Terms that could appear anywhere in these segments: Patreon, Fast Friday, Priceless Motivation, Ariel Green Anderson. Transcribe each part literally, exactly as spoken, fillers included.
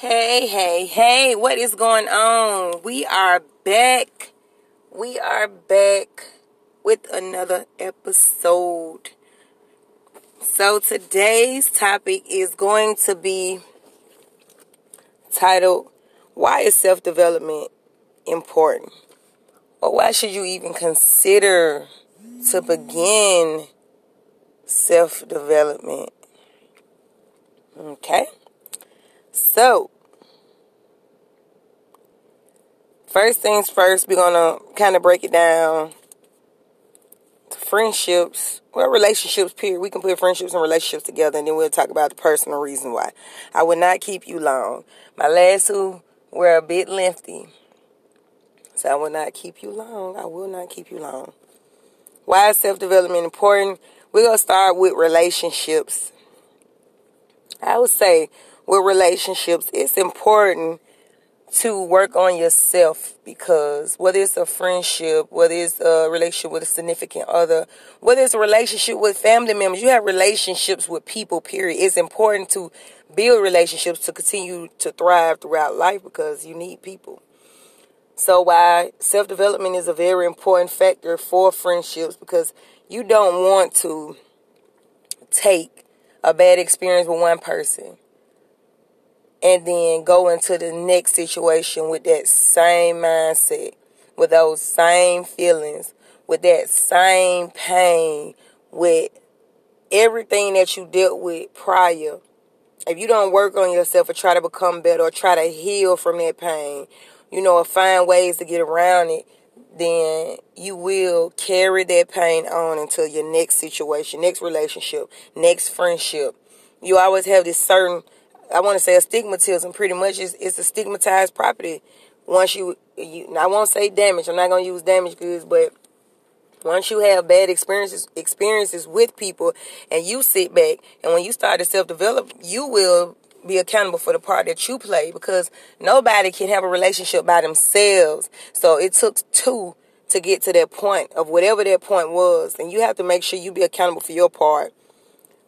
Hey, hey, hey, what is going on? We are back. We are back with another episode. So today's topic is going to be titled, Why is self-development important? Or why should you even consider to begin self-development? Okay. So, first things first, we're going to kind of break it down to friendships, well, relationships, period. We can put friendships and relationships together, and then we'll talk about the personal reason why. I will not keep you long. My last two were a bit lengthy, so I will not keep you long. I will not keep you long. Why is self-development important? We're going to start with relationships. I would say, with relationships, it's important to work on yourself, because whether it's a friendship, whether it's a relationship with a significant other, whether it's a relationship with family members, you have relationships with people, period. It's important to build relationships to continue to thrive throughout life, because you need people. So why self-development is a very important factor for friendships, because you don't want to take a bad experience with one person and then go into the next situation with that same mindset, with those same feelings, with that same pain, with everything that you dealt with prior. If you don't work on yourself or try to become better or try to heal from that pain, you know, or find ways to get around it, then you will carry that pain on until your next situation, next relationship, next friendship. You always have this certain, I want to say, astigmatism. Pretty much is it's a stigmatized property. Once you, you, I won't say damage. I'm not going to use damaged goods, but once you have bad experiences experiences with people and you sit back, and when you start to self-develop, you will be accountable for the part that you play, because nobody can have a relationship by themselves. So it took two to get to that point of whatever that point was, and you have to make sure you be accountable for your part.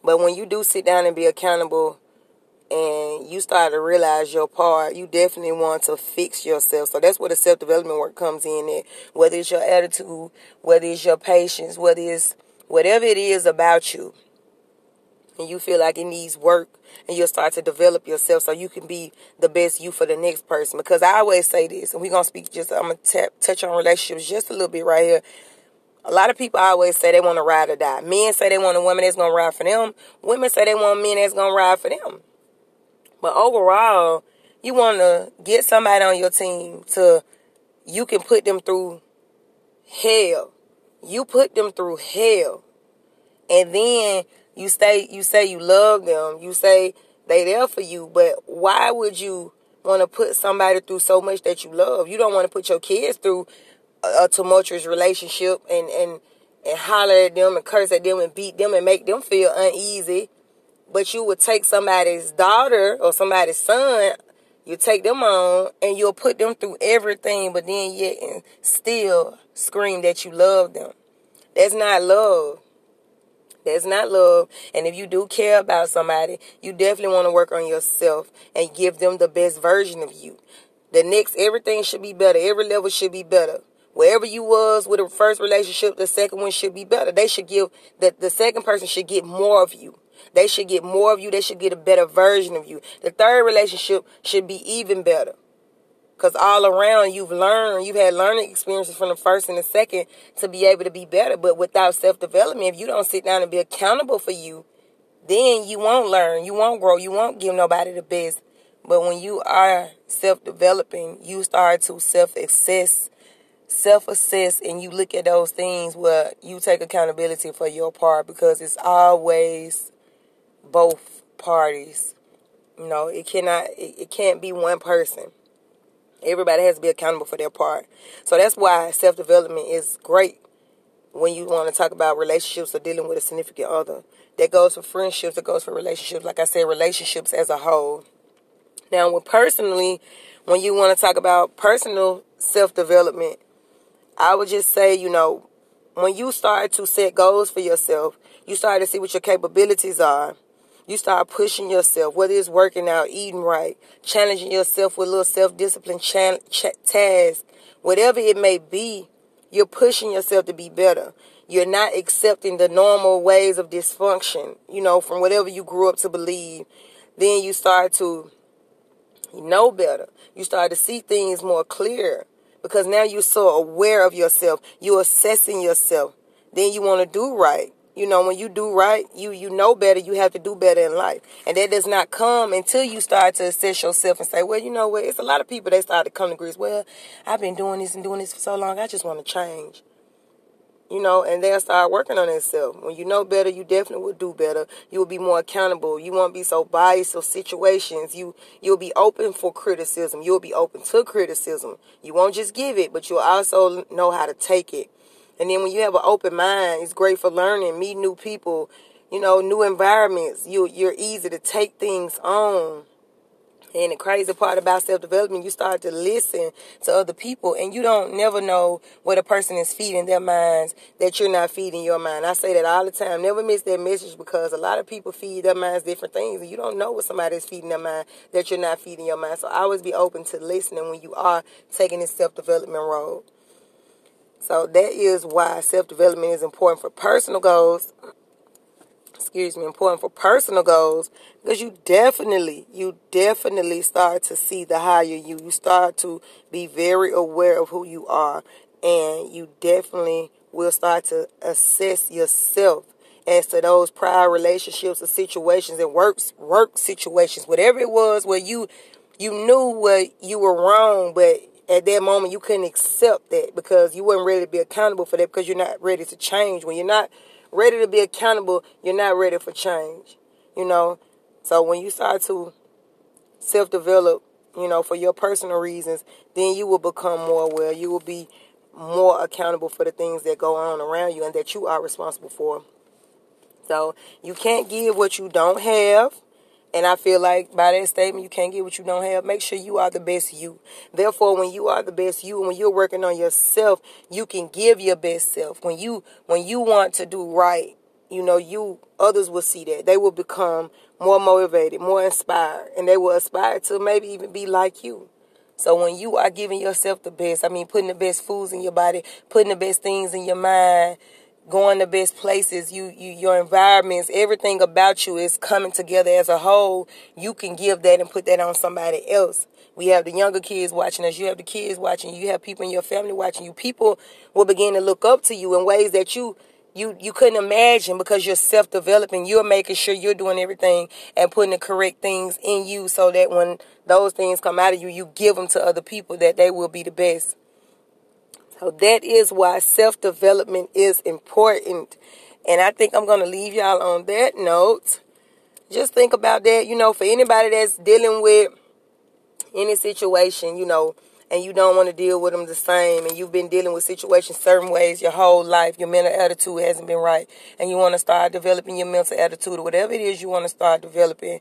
But when you do sit down and be accountable, and you start to realize your part, you definitely want to fix yourself. So that's where the self-development work comes in at. Whether it's your attitude, whether it's your patience, whether it's whatever it is about you, and you feel like it needs work, and you'll start to develop yourself so you can be the best you for the next person. Because I always say this, and we're going to speak just, I'm going to tap, touch on relationships just a little bit right here. A lot of people always say they want to ride or die. Men say they want a woman that's going to ride for them. Women say they want men that's going to ride for them. But overall, you want to get somebody on your team to, you can put them through hell. You put them through hell. And then you say, you say you love them. You say they there for you. But why would you want to put somebody through so much that you love? You don't want to put your kids through a, a tumultuous relationship and, and, and holler at them and curse at them and beat them and make them feel uneasy. But you would take somebody's daughter or somebody's son, you take them on, and you'll put them through everything, but then yet and still scream that you love them. That's not love. That's not love. And if you do care about somebody, you definitely want to work on yourself and give them the best version of you. The next, everything should be better. Every level should be better. Wherever you was with the first relationship, the second one should be better. They should give, the, the second person should get more of you. They should get more of you. They should get a better version of you. The third relationship should be even better, because all around you've learned, you've had learning experiences from the first and the second to be able to be better. But without self-development, if you don't sit down and be accountable for you, then you won't learn, you won't grow, you won't give nobody the best. But when you are self-developing, you start to self-assess, self-assess, and you look at those things where you take accountability for your part, because it's always both parties. You know, it cannot, it, it can't be one person. Everybody has to be accountable for their part. So that's why self-development is great when you want to talk about relationships or dealing with a significant other. That goes for friendships, that goes for relationships. Like I said, relationships as a whole. Now, when personally, when you want to talk about personal self-development, I would just say, you know, when you start to set goals for yourself, you start to see what your capabilities are. you start pushing yourself, whether it's working out, eating right, challenging yourself with a little self-discipline cha- cha- task, whatever it may be, you're pushing yourself to be better. You're not accepting the normal ways of dysfunction, you know, from whatever you grew up to believe. Then you start to know better. You start to see things more clear because now you're so aware of yourself. You're assessing yourself. Then you want to do right. You know, when you do right, you, you know better. You have to do better in life. And that does not come until you start to assess yourself and say, well, you know what? It's a lot of people, they start to come to grips. Well, I've been doing this and doing this for so long. I just want to change. You know, and they'll start working on themselves. When you know better, you definitely will do better. You will be more accountable. You won't be so biased of situations. You, you'll be open for criticism. You'll be open to criticism. You won't just give it, but you'll also know how to take it. And then when you have an open mind, it's great for learning, meeting new people, you know, new environments. You, you're easy to take things on. And the crazy part about self-development, you start to listen to other people. And you don't never know what a person is feeding their minds that you're not feeding your mind. I say that all the time. Never miss that message because a lot of people feed their minds different things. And you don't know what somebody is feeding their mind that you're not feeding your mind. So always be open to listening when you are taking this self-development road. So that is why self-development is important for personal goals. Excuse me, important for personal goals. Because you definitely, you definitely start to see the higher you. You start to be very aware of who you are. And you definitely will start to assess yourself as to those prior relationships or situations and work, work situations. Whatever it was where you, you knew where you were wrong, but at that moment, you couldn't accept that because you weren't ready to be accountable for that because you're not ready to change. When you're not ready to be accountable, you're not ready for change, you know. So when you start to self-develop, you know, for your personal reasons, then you will become more aware. You will be more accountable for the things that go on around you and that you are responsible for. So you can't give what you don't have. And I feel like by that statement, you can't get what you don't have. Make sure you are the best you. Therefore, when you are the best you, when you're working on yourself, you can give your best self. When you when you want to do right, you know, you others will see that. They will become more motivated, more inspired, and they will aspire to maybe even be like you. So when you are giving yourself the best, I mean, putting the best foods in your body, putting the best things in your mind, going to best places, you, you, your environments, everything about you is coming together as a whole. You can give that and put that on somebody else. We have the younger kids watching us. You have the kids watching you. You have people in your family watching you. People will begin to look up to you in ways that you, you, you couldn't imagine because you're self-developing. You're making sure you're doing everything and putting the correct things in you so that when those things come out of you, you give them to other people that they will be the best. So that is why self-development is important. And I think I'm going to leave y'all on that note. Just think about that, you know, for anybody that's dealing with any situation, you know, and you don't want to deal with them the same, and you've been dealing with situations certain ways your whole life, your mental attitude hasn't been right, and you want to start developing your mental attitude or whatever it is you want to start developing.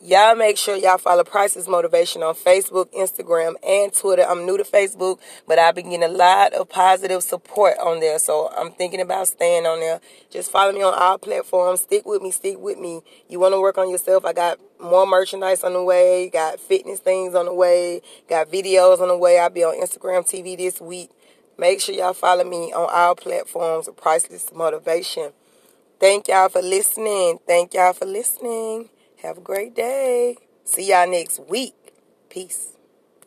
Y'all make sure y'all follow Priceless Motivation on Facebook, Instagram, and Twitter. I'm new to Facebook, but I've been getting a lot of positive support on there. So I'm thinking about staying on there. Just follow me on all platforms. Stick with me. Stick with me. You want to work on yourself? I got more merchandise on the way. Got fitness things on the way. Got videos on the way. I'll be on Instagram T V this week. Make sure y'all follow me on all platforms of Priceless Motivation. Thank y'all for listening. Thank y'all for listening. Have a great day. See y'all next week. Peace.